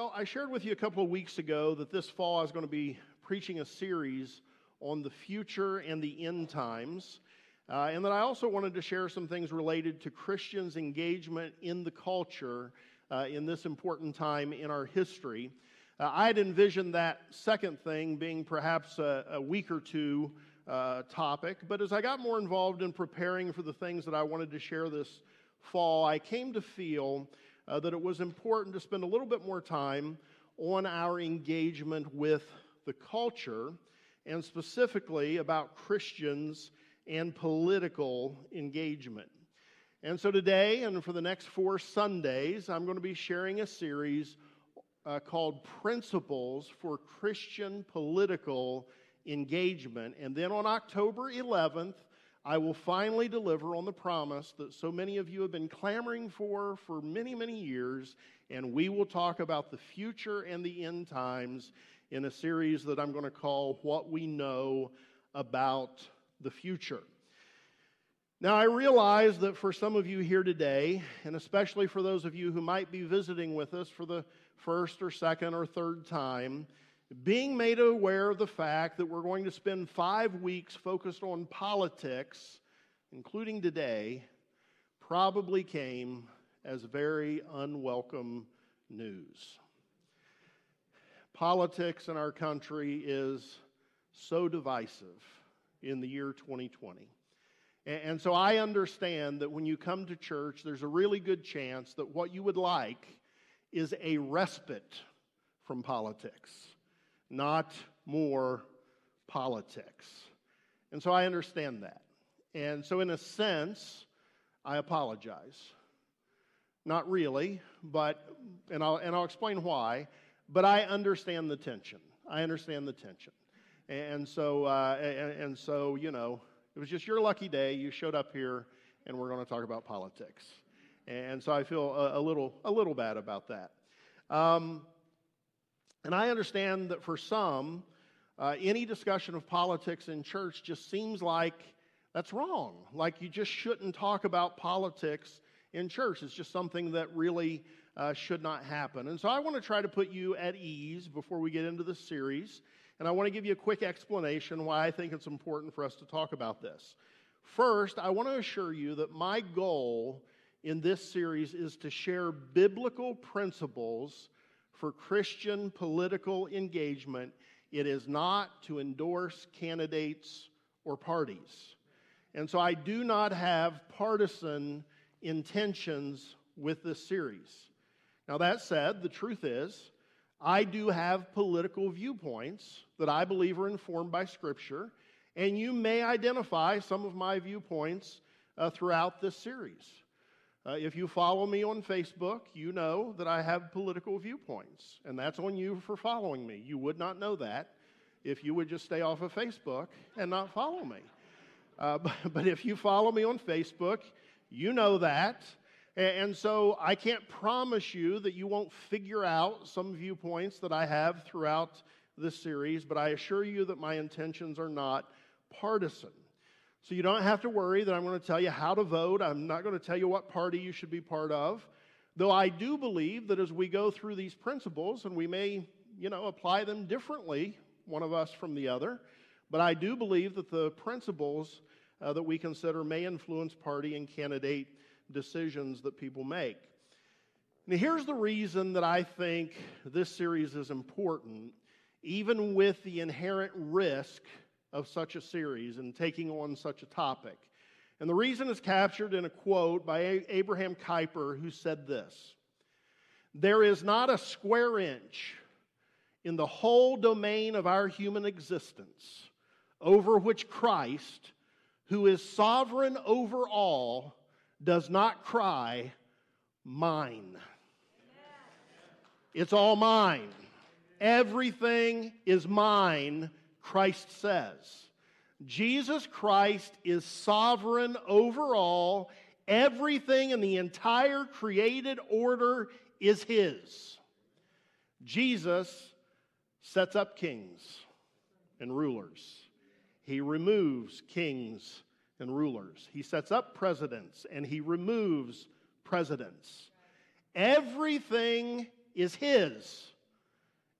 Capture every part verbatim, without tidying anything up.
Well, I shared with you a couple of weeks ago that this fall I was going to be preaching a series on the future and the end times, uh, and that I also wanted to share some things related to Christians' engagement in the culture uh, in this important time in our history. Uh, I had envisioned that second thing being perhaps a, a week or two uh, topic, but as I got more involved in preparing for the things that I wanted to share this fall, I came to feel Uh, that it was important to spend a little bit more time on our engagement with the culture, and specifically about Christians and political engagement. And so today, and for the next four Sundays, I'm going to be sharing a series uh, called Principles for Christian Political Engagement. And then on October eleventh, I will finally deliver on the promise that so many of you have been clamoring for for many, many years, and we will talk about the future and the end times in a series that I'm going to call What We Know About the Future. Now, I realize that for some of you here today, and especially for those of you who might be visiting with us for the first or second or third time, being made aware of the fact that we're going to spend five weeks focused on politics, including today, probably came as very unwelcome news. Politics in our country is so divisive in the year twenty twenty. And so I understand that when you come to church, there's a really good chance that what you would like is a respite from politics. Not more politics. And so I understand that. And so in a sense, I apologize. Not really, but, and I'll, and I'll explain why, but I understand the tension. I understand the tension. And so, uh, and, and so, you know, it was just your lucky day. You showed up here, and we're going to talk about politics. And so I feel a, a little, a little bad about that. Um, And I understand that for some, uh, any discussion of politics in church just seems like that's wrong. Like you just shouldn't talk about politics in church. It's just something that really uh, should not happen. And so I want to try to put you at ease before we get into this series. And I want to give you a quick explanation why I think it's important for us to talk about this. First, I want to assure you that my goal in this series is to share biblical principles for Christian political engagement. It is not to endorse candidates or parties. And so I do not have partisan intentions with this series. Now that said, the truth is, I do have political viewpoints that I believe are informed by Scripture, and you may identify some of my viewpoints uh, throughout this series. Uh, if you follow me on Facebook, you know that I have political viewpoints, and that's on you for following me. You would not know that if you would just stay off of Facebook and not follow me. Uh, but, but if you follow me on Facebook, you know that, and, and so I can't promise you that you won't figure out some viewpoints that I have throughout this series, but I assure you that my intentions are not partisan. So you don't have to worry that I'm going to tell you how to vote. I'm not going to tell you what party you should be part of. Though I do believe that as we go through these principles, and we may, you know, apply them differently, one of us from the other, but I do believe that the principles uh, that we consider may influence party and candidate decisions that people make. Now here's the reason that I think this series is important, even with the inherent risk of such a series and taking on such a topic. And the reason is captured in a quote by Abraham Kuyper, who said this: "There is not a square inch in the whole domain of our human existence over which Christ, who is sovereign over all, does not cry, 'Mine.'" It's all mine. Everything is mine. Christ says, Jesus Christ is sovereign over all. Everything in the entire created order is His. Jesus sets up kings and rulers. He removes kings and rulers. He sets up presidents and He removes presidents. Everything is his,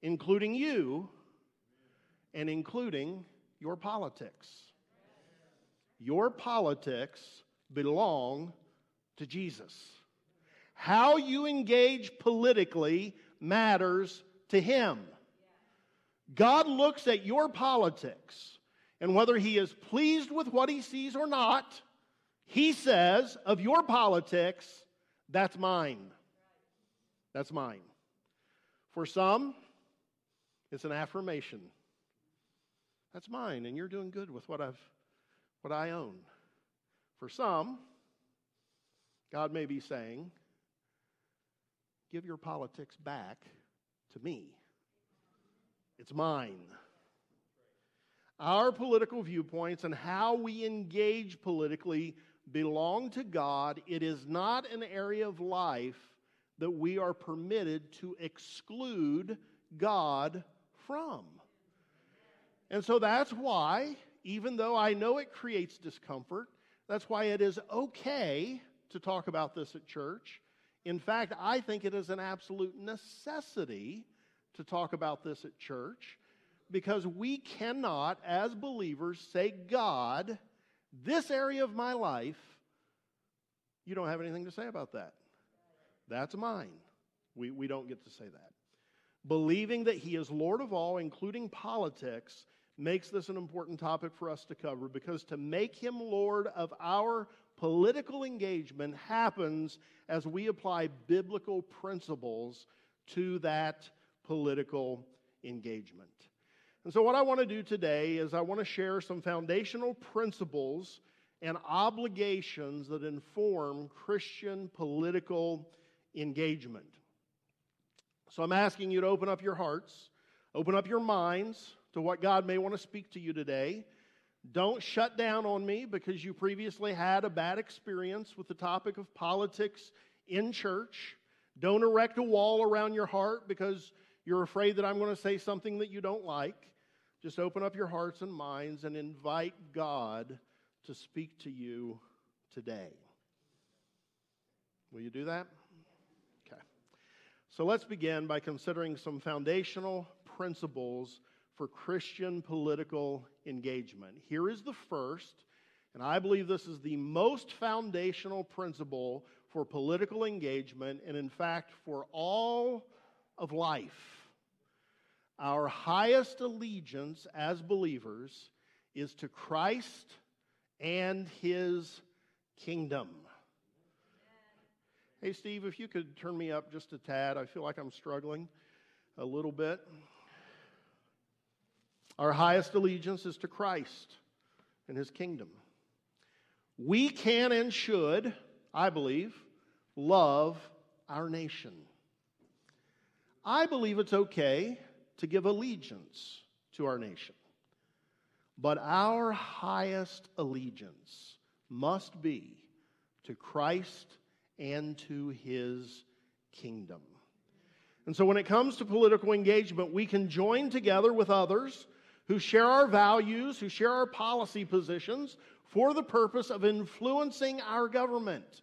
including you and including your politics. Your politics belong to Jesus. How you engage politically matters to him. God looks at your politics, and whether he is pleased with what he sees or not, he says of your politics, that's mine. That's mine. For some, it's an affirmation. That's mine, and you're doing good with what I've, what I own. For some, God may be saying, give your politics back to me. It's mine. Our political viewpoints and how we engage politically belong to God. It is not an area of life that we are permitted to exclude God from. And so that's why, even though I know it creates discomfort, that's why it is okay to talk about this at church. In fact, I think it is an absolute necessity to talk about this at church, because we cannot, as believers, say, God, this area of my life, you don't have anything to say about that. That's mine. We, we don't get to say that. Believing that he is Lord of all, including politics, makes this an important topic for us to cover, because to make him Lord of our political engagement happens as we apply biblical principles to that political engagement. And so what I want to do today is I want to share some foundational principles and obligations that inform Christian political engagement. So I'm asking you to open up your hearts, open up your minds to what God may want to speak to you today. Don't shut down on me because you previously had a bad experience with the topic of politics in church. Don't erect a wall around your heart because you're afraid that I'm going to say something that you don't like. Just open up your hearts and minds and invite God to speak to you today. Will you do that? Okay. So let's begin by considering some foundational principles for Christian political engagement. Here is the first, and I believe this is the most foundational principle for political engagement, and in fact, for all of life. Our highest allegiance as believers is to Christ and his kingdom. Hey, Steve, if you could turn me up just a tad. I feel like I'm struggling a little bit. Our highest allegiance is to Christ and his kingdom. We can and should, I believe, love our nation. I believe it's okay to give allegiance to our nation. But our highest allegiance must be to Christ and to his kingdom. And so when it comes to political engagement, we can join together with others who share our values, who share our policy positions, for the purpose of influencing our government.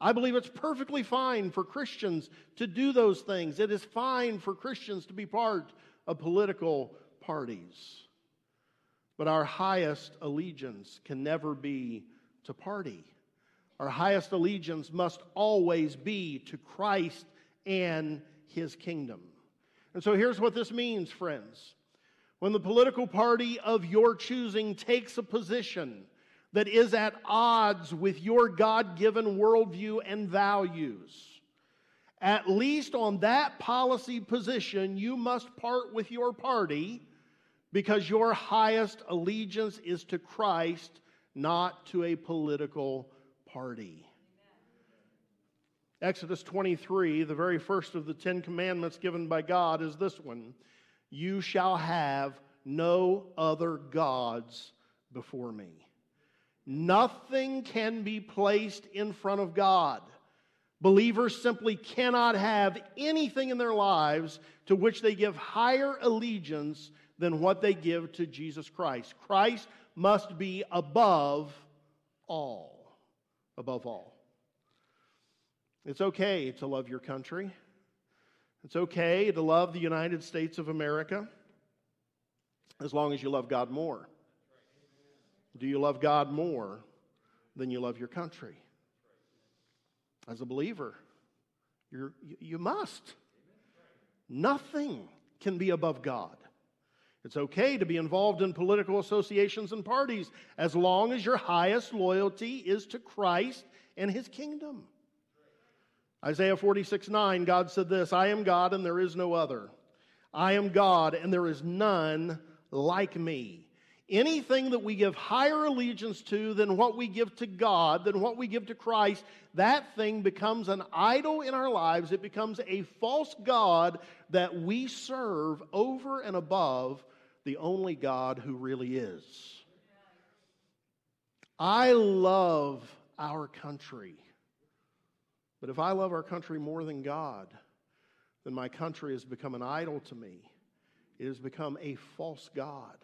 I believe it's perfectly fine for Christians to do those things. It is fine for Christians to be part of political parties. But our highest allegiance can never be to party. Our highest allegiance must always be to Christ and his kingdom. And so here's what this means, friends. When the political party of your choosing takes a position that is at odds with your God-given worldview and values, at least on that policy position, you must part with your party because your highest allegiance is to Christ, not to a political party. Amen. Exodus twenty-three, the very first of the Ten Commandments given by God, is this one: you shall have no other gods before me. Nothing can be placed in front of God. Believers simply cannot have anything in their lives to which they give higher allegiance than what they give to Jesus Christ. Christ must be above all. Above all. It's okay to love your country. It's okay to love the United States of America as long as you love God more. Do you love God more than you love your country? As a believer, you're, you must. Nothing can be above God. It's okay to be involved in political associations and parties as long as your highest loyalty is to Christ and His kingdom. Isaiah forty-six nine, God said this, I am God and there is no other. I am God and there is none like me. Anything that we give higher allegiance to than what we give to God, than what we give to Christ, that thing becomes an idol in our lives. It becomes a false God that we serve over and above the only God who really is. I love our country. But if I love our country more than God, then my country has become an idol to me. It has become a false God.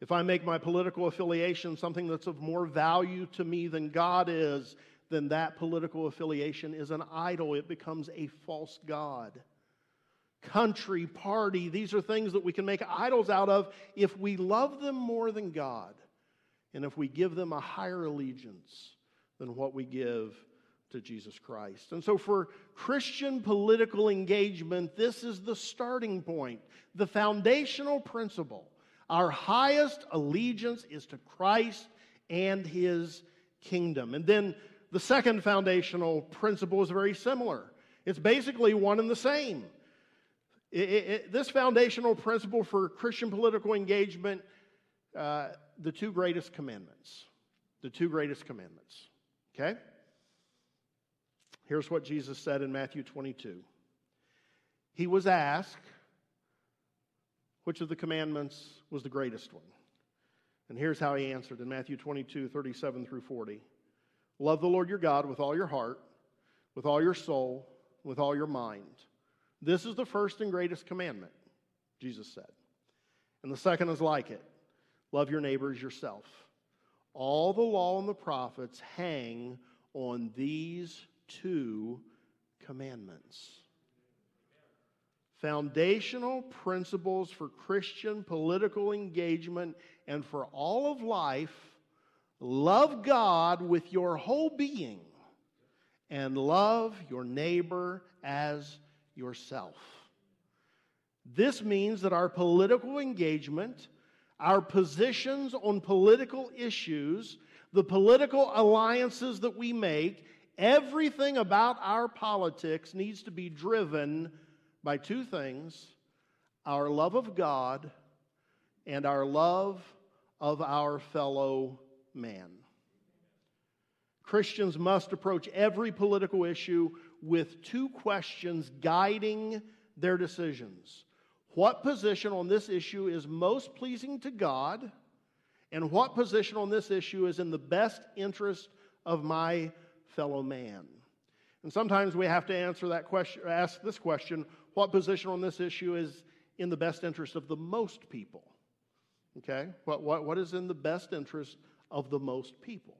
If I make my political affiliation something that's of more value to me than God is, then that political affiliation is an idol. It becomes a false God. Country, party, these are things that we can make idols out of if we love them more than God and if we give them a higher allegiance than what we give to Jesus Christ. And so for Christian political engagement, this is the starting point, the foundational principle. Our highest allegiance is to Christ and His kingdom. And then the second foundational principle is very similar. It's basically one and the same. It, it, it, this foundational principle for Christian political engagement, uh, the two greatest commandments. The two greatest commandments. Okay? Here's what Jesus said in Matthew twenty-two. He was asked, which of the commandments was the greatest one? And here's how He answered in Matthew twenty-two, thirty-seven through forty. Love the Lord your God with all your heart, with all your soul, with all your mind. This is the first and greatest commandment, Jesus said. And the second is like it. Love your neighbor as yourself. All the law and the prophets hang on these two commandments. Foundational principles for Christian political engagement and for all of life. Love God with your whole being and love your neighbor as yourself. This means that our political engagement, our positions on political issues, the political alliances that we make, everything about our politics needs to be driven by two things, our love of God and our love of our fellow man. Christians must approach every political issue with two questions guiding their decisions. What position on this issue is most pleasing to God, and what position on this issue is in the best interest of my fellow man? And sometimes we have to answer that question, ask this question, what position on this issue is in the best interest of the most people? Okay? What, what, what is in the best interest of the most people?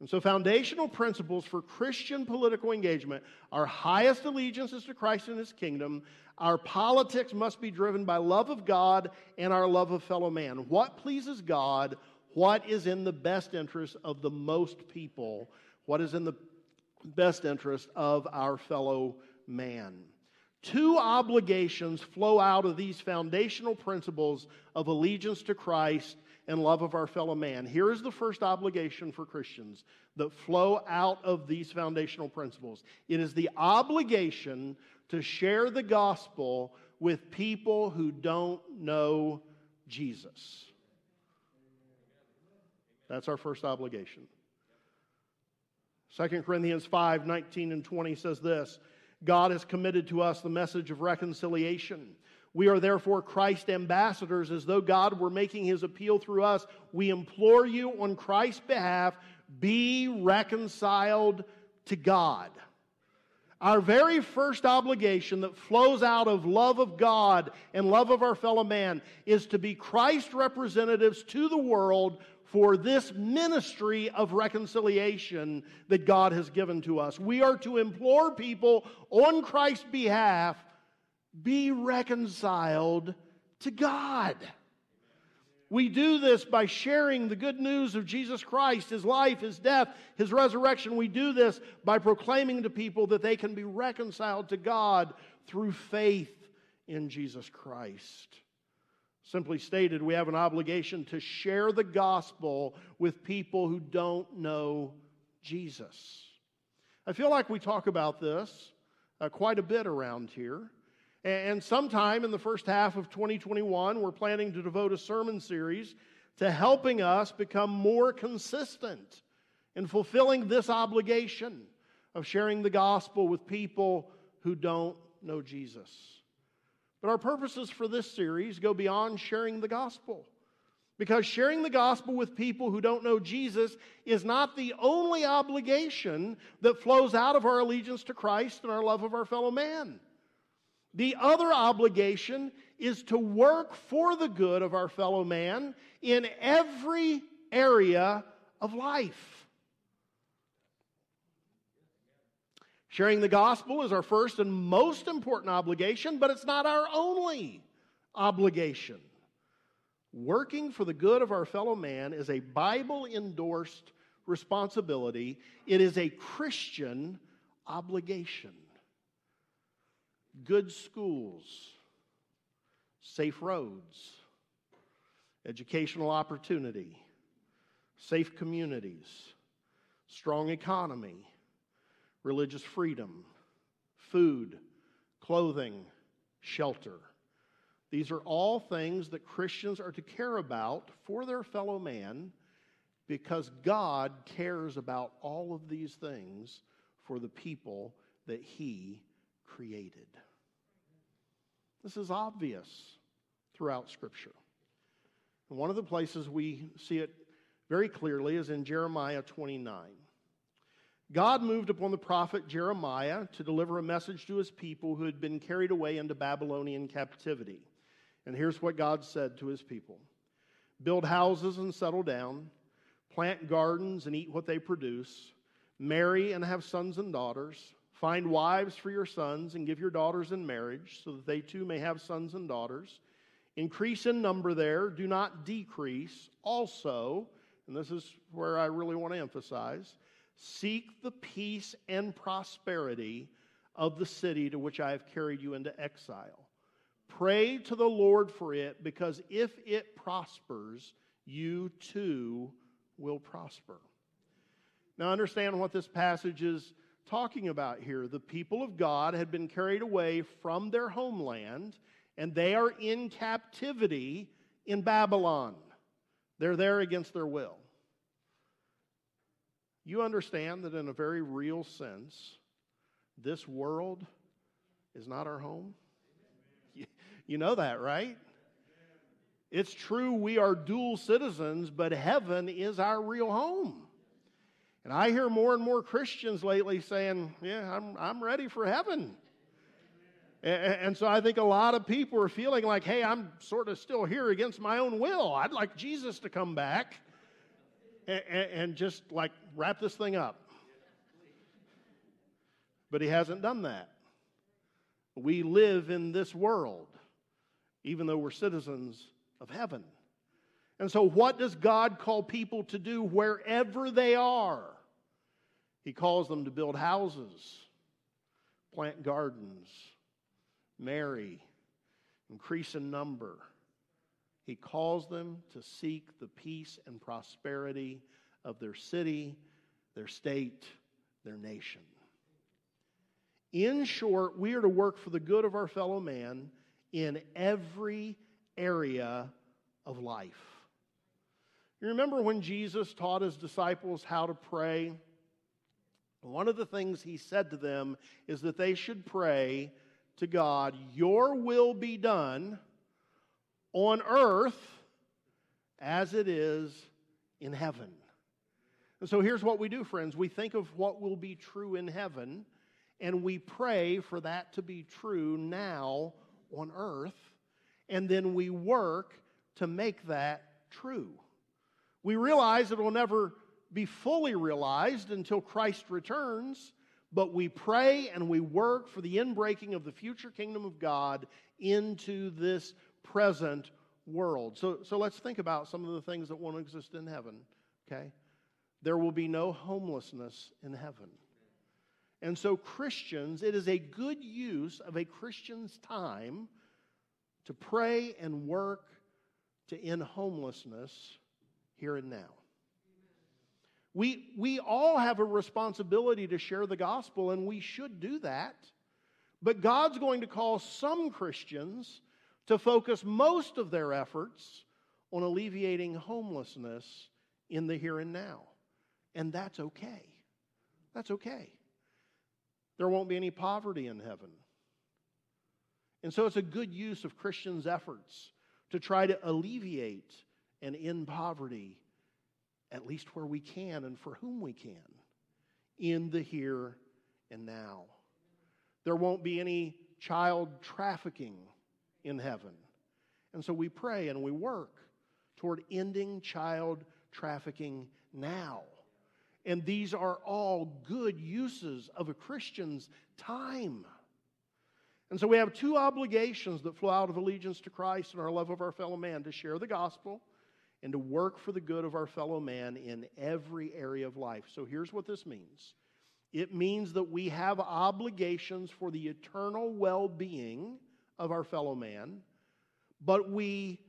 And so foundational principles for Christian political engagement, our highest allegiance is to Christ and His kingdom. Our politics must be driven by love of God and our love of fellow man. What pleases God? What is in the best interest of the most people? What is in the best interest of our fellow man? Two obligations flow out of these foundational principles of allegiance to Christ and love of our fellow man. Here is the first obligation for Christians that flow out of these foundational principles. It is the obligation to share the gospel with people who don't know Jesus. That's our first obligation. Second Corinthians five nineteen and twenty says this, God has committed to us the message of reconciliation. We are therefore Christ's ambassadors, as though God were making His appeal through us. We implore you on Christ's behalf, be reconciled to God. Our very first obligation that flows out of love of God and love of our fellow man is to be Christ's representatives to the world for this ministry of reconciliation that God has given to us. We are to implore people on Christ's behalf, be reconciled to God. We do this by sharing the good news of Jesus Christ, His life, His death, His resurrection. We do this by proclaiming to people that they can be reconciled to God through faith in Jesus Christ. Simply stated, we have an obligation to share the gospel with people who don't know Jesus. I feel like we talk about this uh, quite a bit around here. And sometime in the first half of twenty twenty-one, we're planning to devote a sermon series to helping us become more consistent in fulfilling this obligation of sharing the gospel with people who don't know Jesus. But our purposes for this series go beyond sharing the gospel, because sharing the gospel with people who don't know Jesus is not the only obligation that flows out of our allegiance to Christ and our love of our fellow man. The other obligation is to work for the good of our fellow man in every area of life. Sharing the gospel is our first and most important obligation, but it's not our only obligation. Working for the good of our fellow man is a Bible-endorsed responsibility. It is a Christian obligation. Good schools, safe roads, educational opportunity, safe communities, strong economy, religious freedom, food, clothing, shelter. These are all things that Christians are to care about for their fellow man, because God cares about all of these things for the people that He created. This is obvious throughout Scripture. And one of the places we see it very clearly is in Jeremiah twenty-nine. God moved upon the prophet Jeremiah to deliver a message to His people who had been carried away into Babylonian captivity. And here's what God said to His people: build houses and settle down, plant gardens and eat what they produce, marry and have sons and daughters, find wives for your sons and give your daughters in marriage, so that they too may have sons and daughters. Increase in number there, do not decrease. Also, and this is where I really want to emphasize, seek the peace and prosperity of the city to which I have carried you into exile. Pray to the Lord for it, because if it prospers, you too will prosper. Now understand what this passage is talking about here. The people of God had been carried away from their homeland, and they are in captivity in Babylon. They're there against their will. You understand that in a very real sense, this world is not our home? You know that, right? It's true, we are dual citizens, but heaven is our real home. And I hear more and more Christians lately saying, yeah, I'm, I'm ready for heaven. And, and so I think a lot of people are feeling like, hey, I'm sort of still here against my own will. I'd like Jesus to come back and, and just like wrap this thing up. But He hasn't done that. We live in this world, even though we're citizens of heaven. And so what does God call people to do wherever they are? He calls them to build houses, plant gardens, marry, increase in number. He calls them to seek the peace and prosperity of their city, their state, their nation. In short, we are to work for the good of our fellow man in every area of life. You remember when Jesus taught His disciples how to pray? One of the things He said to them is that they should pray to God, "Your will be done on earth as it is in heaven." And so here's what we do, friends. We think of what will be true in heaven, and we pray for that to be true now on earth, and then we work to make that true. We realize it will never be fully realized until Christ returns, but we pray and we work for the inbreaking of the future kingdom of God into this present world. So, so let's think about some of the things that won't exist in heaven, okay? There will be no homelessness in heaven. And so Christians, it is a good use of a Christian's time to pray and work to end homelessness here and now. We, we all have a responsibility to share the gospel, and we should do that. But God's going to call some Christians to focus most of their efforts on alleviating homelessness in the here and now. And that's okay. That's okay. There won't be any poverty in heaven. And so it's a good use of Christians' efforts to try to alleviate and end poverty, at least where we can and for whom we can, in the here and now. There won't be any child trafficking in heaven. And so we pray and we work toward ending child trafficking now. And these are all good uses of a Christian's time. And so we have two obligations that flow out of allegiance to Christ and our love of our fellow man: to share the gospel and to work for the good of our fellow man in every area of life. So here's what this means. It means that we have obligations for the eternal well-being of our fellow man, but we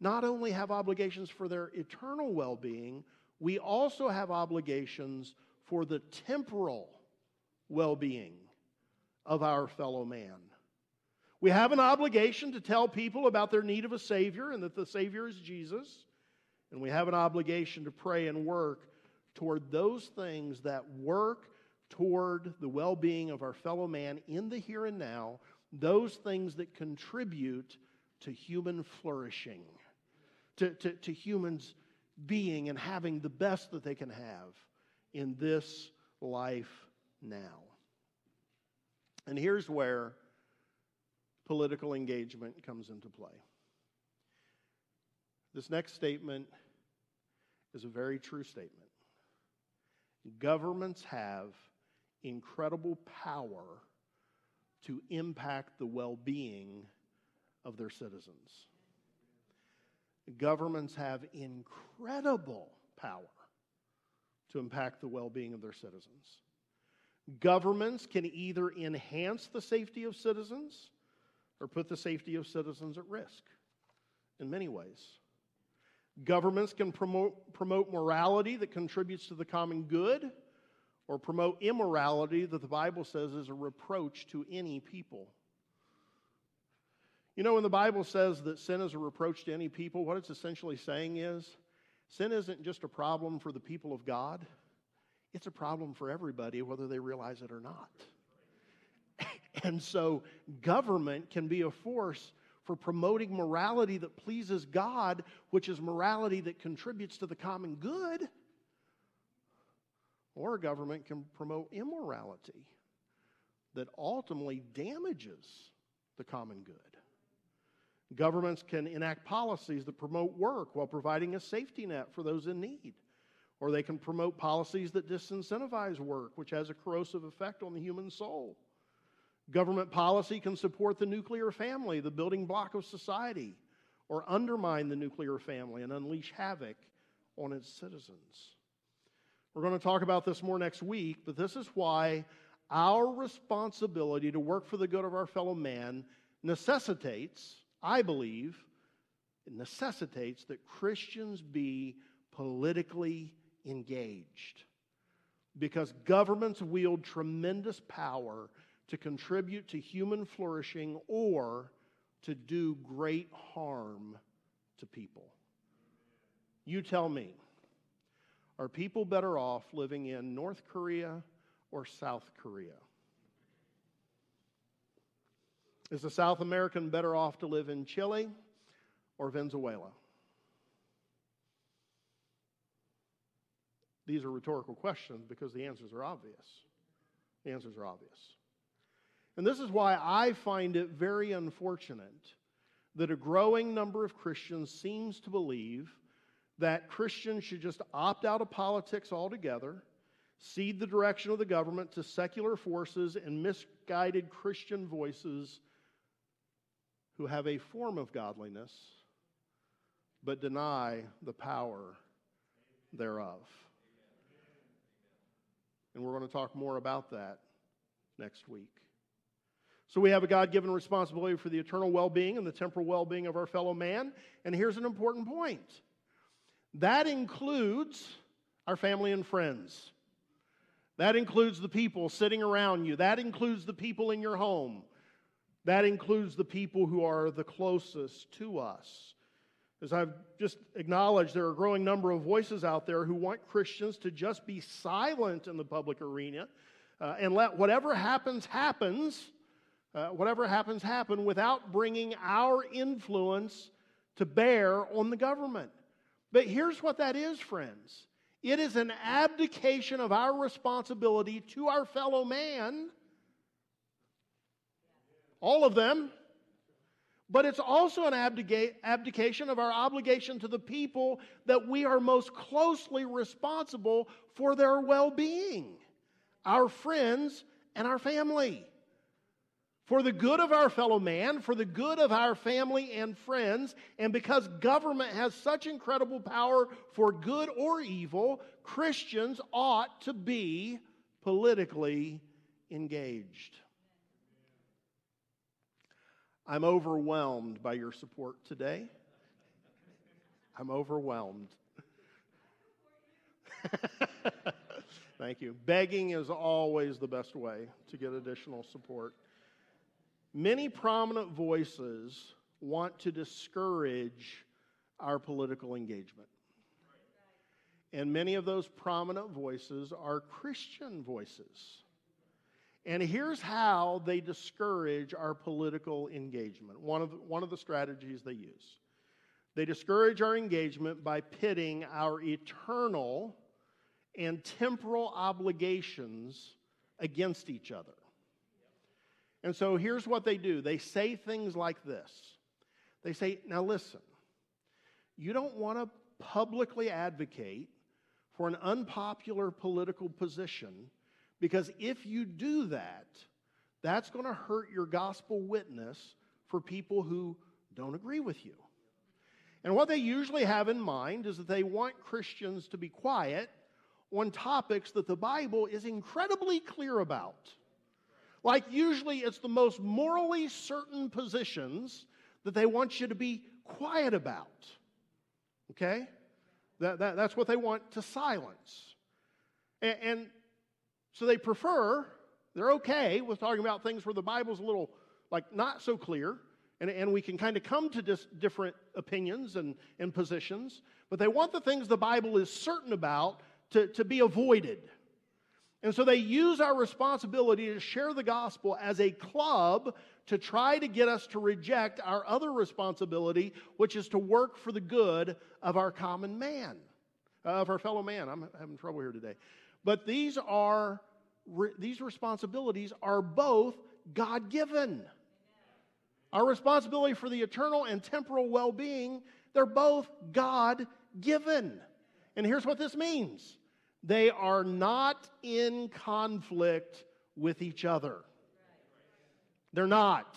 not only have obligations for their eternal well-being, we also have obligations for the temporal well-being of our fellow man. We have an obligation to tell people about their need of a Savior and that the Savior is Jesus. And we have an obligation to pray and work toward those things that work toward the well-being of our fellow man in the here and now, those things that contribute to human flourishing, to, to, to humans being and having the best that they can have in this life now. And here's where political engagement comes into play. This next statement is a very true statement. Governments have incredible power to impact the well-being of their citizens. Governments have incredible power to impact the well-being of their citizens. Governments can either enhance the safety of citizens or put the safety of citizens at risk in many ways. Governments can promote, promote morality that contributes to the common good, or promote immorality that the Bible says is a reproach to any people. You know, when the Bible says that sin is a reproach to any people, what it's essentially saying is sin isn't just a problem for the people of God. It's a problem for everybody, whether they realize it or not. And so government can be a force for promoting morality that pleases God, which is morality that contributes to the common good. Or government can promote immorality that ultimately damages the common good. Governments can enact policies that promote work while providing a safety net for those in need. Or they can promote policies that disincentivize work, which has a corrosive effect on the human soul. Government policy can support the nuclear family, the building block of society, or undermine the nuclear family and unleash havoc on its citizens. We're going to talk about this more next week, but this is why our responsibility to work for the good of our fellow man necessitates, I believe, it necessitates that Christians be politically engaged, because governments wield tremendous power to contribute to human flourishing or to do great harm to people. You tell me, are people better off living in North Korea or South Korea? Is the South American better off to live in Chile or Venezuela? These are rhetorical questions because the answers are obvious. The answers are obvious. And this is why I find it very unfortunate that a growing number of Christians seems to believe that Christians should just opt out of politics altogether, cede the direction of the government to secular forces and misguided Christian voices who have a form of godliness but deny the power thereof. And we're going to talk more about that next week. So we have a God-given responsibility for the eternal well-being and the temporal well-being of our fellow man. And here's an important point. That includes our family and friends. That includes the people sitting around you. That includes the people in your home. That includes the people who are the closest to us. As I've just acknowledged, there are a growing number of voices out there who want Christians to just be silent in the public arena uh, and let whatever happens, happens, uh, whatever happens, happen without bringing our influence to bear on the government. But here's what that is, friends. It is an abdication of our responsibility to our fellow man, all of them, but it's also an abdica- abdication of our obligation to the people that we are most closely responsible for their well-being, our friends and our family. For the good of our fellow man, for the good of our family and friends, and because government has such incredible power for good or evil, Christians ought to be politically engaged. I'm overwhelmed by your support today. I'm overwhelmed. Thank you. Begging is always the best way to get additional support. Many prominent voices want to discourage our political engagement. And many of those prominent voices are Christian voices. And here's how they discourage our political engagement. One of the, one of the strategies they use. They discourage our engagement by pitting our eternal and temporal obligations against each other. And so here's what they do. They say things like this. They say, now listen, you don't want to publicly advocate for an unpopular political position because if you do that, that's going to hurt your gospel witness for people who don't agree with you. And what they usually have in mind is that they want Christians to be quiet on topics that the Bible is incredibly clear about. Like usually it's the most morally certain positions that they want you to be quiet about, okay? That, that, that's what they want to silence. And, and so they prefer, they're okay with talking about things where the Bible's a little, like, not so clear, and, and we can kind of come to dis- different opinions and, and positions, but they want the things the Bible is certain about to, to be avoided. And so they use our responsibility to share the gospel as a club to try to get us to reject our other responsibility, which is to work for the good of our common man, uh, of our fellow man. I'm having trouble here today. But these are re, these responsibilities are both God-given. Our responsibility for the eternal and temporal well-being, they're both God-given. And here's what this means. They are not in conflict with each other. They're not.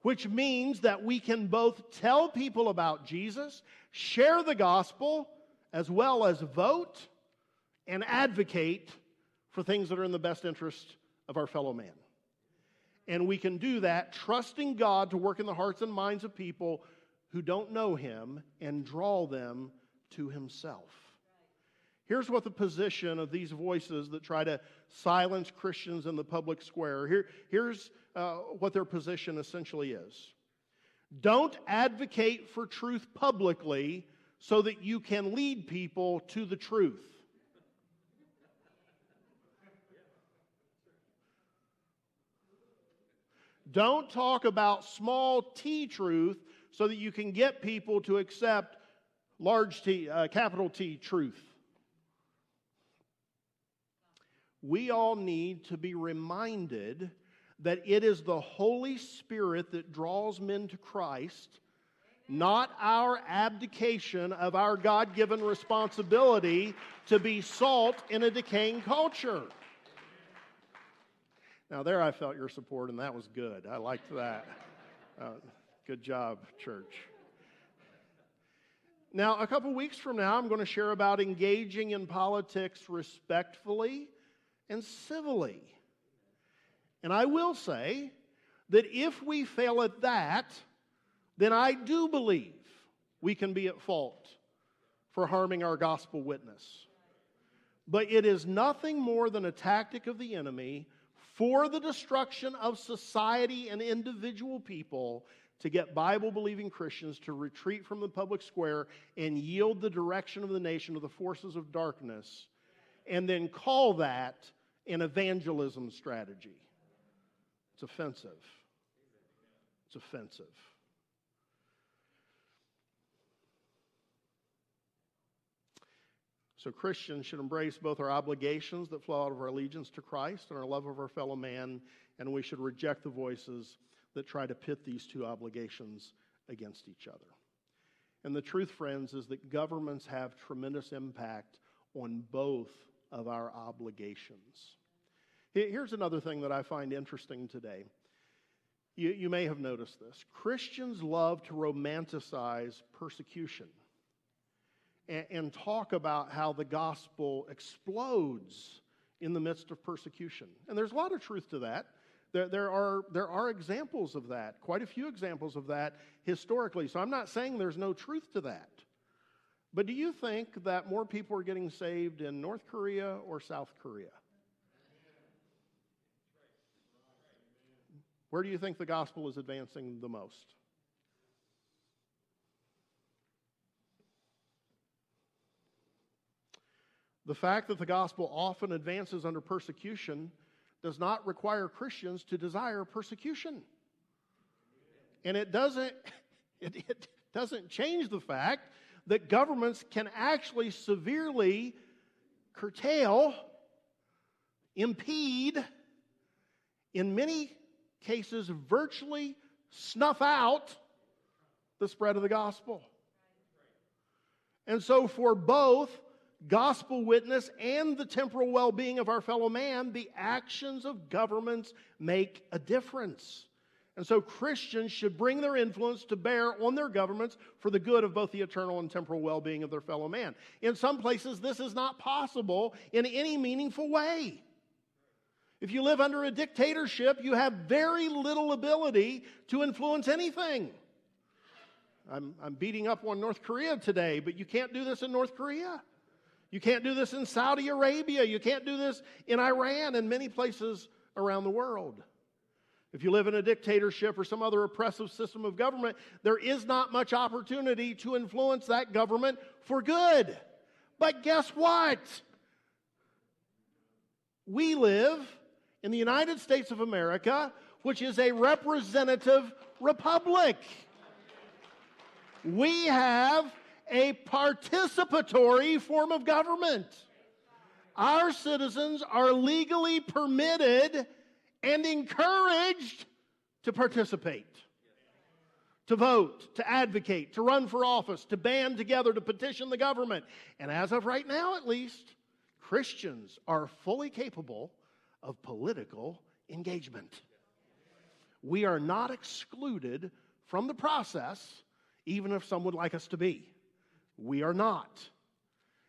Which means that we can both tell people about Jesus, share the gospel, as well as vote and advocate for things that are in the best interest of our fellow man. And we can do that trusting God to work in the hearts and minds of people who don't know Him and draw them to Himself. Here's what the position of these voices that try to silence Christians in the public square, here, here's uh, what their position essentially is. Don't advocate for truth publicly so that you can lead people to the truth. Don't talk about small t truth so that you can get people to accept large T, uh, capital T truth. We all need to be reminded that it is the Holy Spirit that draws men to Christ, not our abdication of our God-given responsibility to be salt in a decaying culture. Now, there I felt your support, and that was good. I liked that. Uh, good job, church. Now, a couple weeks from now, I'm going to share about engaging in politics respectfully and civilly. And I will say that if we fail at that, then I do believe we can be at fault for harming our gospel witness. But it is nothing more than a tactic of the enemy for the destruction of society and individual people to get Bible-believing Christians to retreat from the public square and yield the direction of the nation to the forces of darkness, and then call that an evangelism strategy. It's offensive. It's offensive. So Christians should embrace both our obligations that flow out of our allegiance to Christ and our love of our fellow man, and we should reject the voices that try to pit these two obligations against each other. And the truth, friends, is that governments have tremendous impact on both of our obligations. Here's another thing that I find interesting today. You, you may have noticed this. Christians love to romanticize persecution and talk about how the gospel explodes in the midst of persecution. And there's a lot of truth to that. There, there, are, there are examples of that, quite a few examples of that historically. So I'm not saying there's no truth to that. But do you think that more people are getting saved in North Korea or South Korea? Where do you think the gospel is advancing the most? The fact that the gospel often advances under persecution does not require Christians to desire persecution. And it doesn't, it, it doesn't change the fact that governments can actually severely curtail, impede, in many cases virtually snuff out the spread of the gospel. And so for both gospel witness and the temporal well-being of our fellow man, the actions of governments make a difference. And so Christians should bring their influence to bear on their governments for the good of both the eternal and temporal well-being of their fellow man. In some places, this is not possible in any meaningful way. If you live under a dictatorship, you have very little ability to influence anything. I'm, I'm beating up on North Korea today, but you can't do this in North Korea. You can't do this in Saudi Arabia. You can't do this in Iran and many places around the world. If you live in a dictatorship or some other oppressive system of government, there is not much opportunity to influence that government for good. But guess what? We live in the United States of America, which is a representative republic. We have a participatory form of government. Our citizens are legally permitted and encouraged to participate, to vote, to advocate, to run for office, to band together, to petition the government. And as of right now, at least, Christians are fully capable of political engagement. We are not excluded from the process, even if some would like us to be. We are not.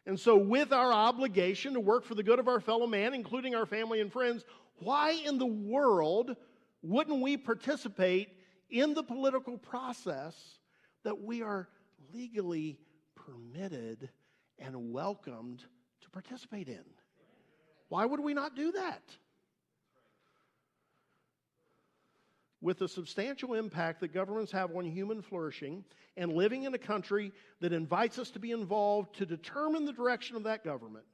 And so with our obligation to work for the good of our fellow man, including our family and friends, why in the world wouldn't we participate in the political process that we are legally permitted and welcomed to participate in? Why would we not do that? With the substantial impact that governments have on human flourishing and living in a country that invites us to be involved to determine the direction of that government,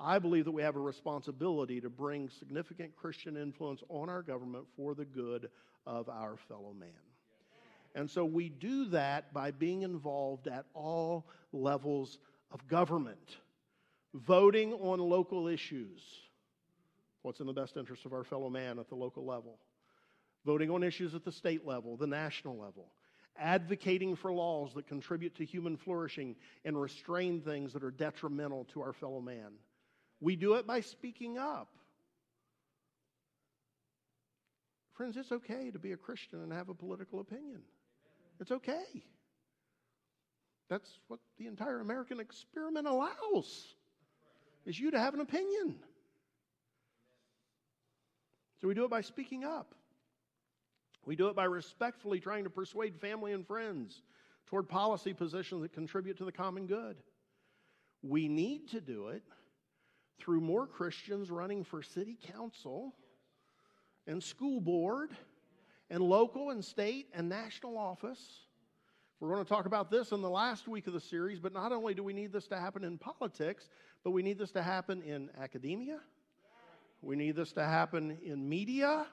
I believe that we have a responsibility to bring significant Christian influence on our government for the good of our fellow man. And so we do that by being involved at all levels of government, voting on local issues, what's in the best interest of our fellow man at the local level, voting on issues at the state level, the national level, advocating for laws that contribute to human flourishing and restrain things that are detrimental to our fellow man. We do it by speaking up. Friends, it's okay to be a Christian and have a political opinion. It's okay. That's what the entire American experiment allows, is you to have an opinion. So we do it by speaking up. We do it by respectfully trying to persuade family and friends toward policy positions that contribute to the common good. We need to do it through more Christians running for city council and school board and local and state and national office. We're going to talk about this in the last week of the series, but not only do we need this to happen in politics, but we need this to happen in academia. We need this to happen in media.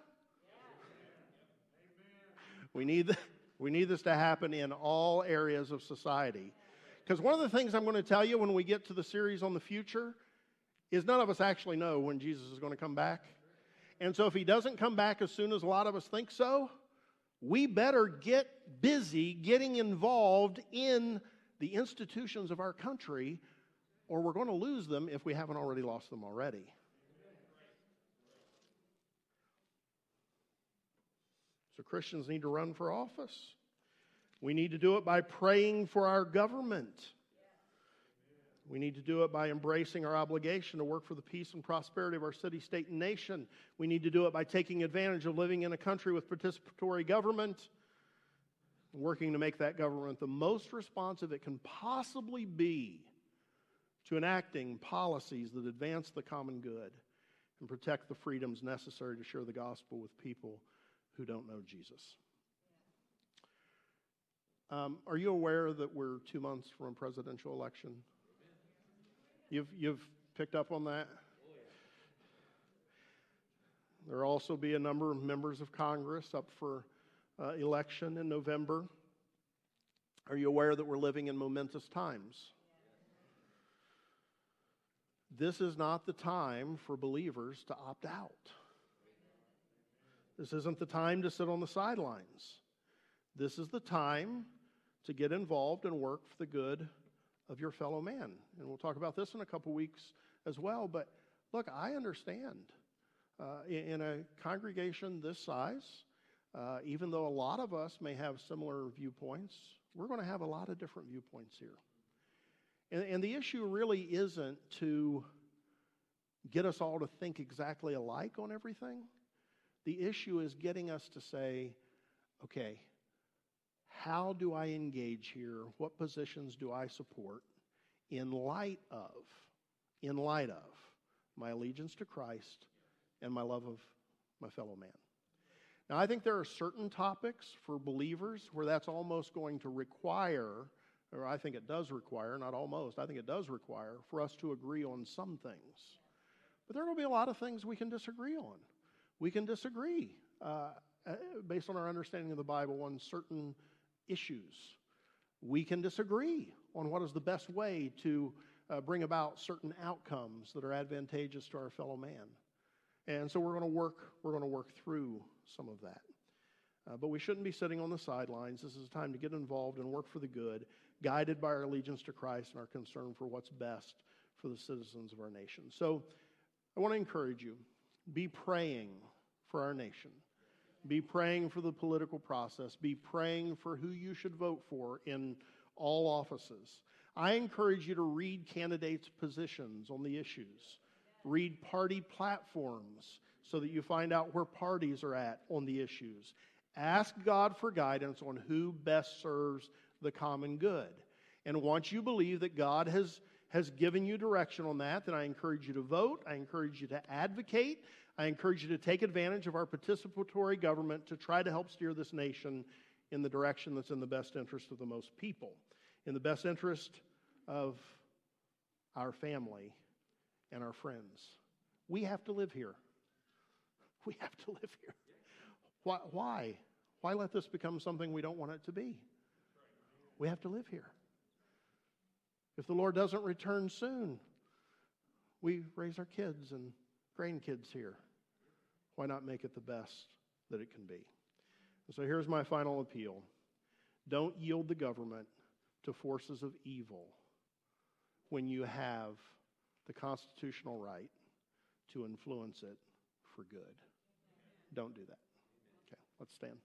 We need, we need this to happen in all areas of society. Because one of the things I'm going to tell you when we get to the series on the future is none of us actually know when Jesus is going to come back. And so if he doesn't come back as soon as a lot of us think so, we better get busy getting involved in the institutions of our country, or we're going to lose them if we haven't already lost them already. So Christians need to run for office. We need to do it by praying for our government. We need to do it by embracing our obligation to work for the peace and prosperity of our city, state, and nation. We need to do it by taking advantage of living in a country with participatory government and working to make that government the most responsive it can possibly be to enacting policies that advance the common good and protect the freedoms necessary to share the gospel with people who don't know Jesus. Um, are you aware that we're two months from a presidential election? You've, you've picked up on that? There will also be a number of members of Congress up for uh, election in November. Are you aware that we're living in momentous times? This is not the time for believers to opt out. This isn't the time to sit on the sidelines. This is the time to get involved and work for the good of your fellow man. And we'll talk about this in a couple weeks as well. But look, I understand uh, in a congregation this size, uh, even though a lot of us may have similar viewpoints, we're going to have a lot of different viewpoints here. And, and the issue really isn't to get us all to think exactly alike on everything. The issue is getting us to say, okay, how do I engage here? What positions do I support in light of, in light of my allegiance to Christ and my love of my fellow man? Now, I think there are certain topics for believers where that's almost going to require, or I think it does require, not almost, I think it does require for us to agree on some things. But there will be a lot of things we can disagree on. We can disagree uh, based on our understanding of the Bible on certain issues. We can disagree on what is the best way to uh, bring about certain outcomes that are advantageous to our fellow man. And so we're going to work we're going to work through some of that. Uh, but we shouldn't be sitting on the sidelines. This is a time to get involved and work for the good, guided by our allegiance to Christ and our concern for what's best for the citizens of our nation. So I want to encourage you. Be praying for our nation. Be praying for the political process. Be praying for who you should vote for in all offices. I encourage you to read candidates' positions on the issues. Read party platforms so that you find out where parties are at on the issues. Ask God for guidance on who best serves the common good. And once you believe that God has has given you direction on that, then I encourage you to vote. I encourage you to advocate. I encourage you to take advantage of our participatory government to try to help steer this nation in the direction that's in the best interest of the most people, in the best interest of our family and our friends. We have to live here. We have to live here. Why? Why, why let this become something we don't want it to be? We have to live here. If the Lord doesn't return soon, we raise our kids and grandkids here. Why not make it the best that it can be? So here's my final appeal. Don't yield the government to forces of evil when you have the constitutional right to influence it for good. Don't do that. Okay, let's stand.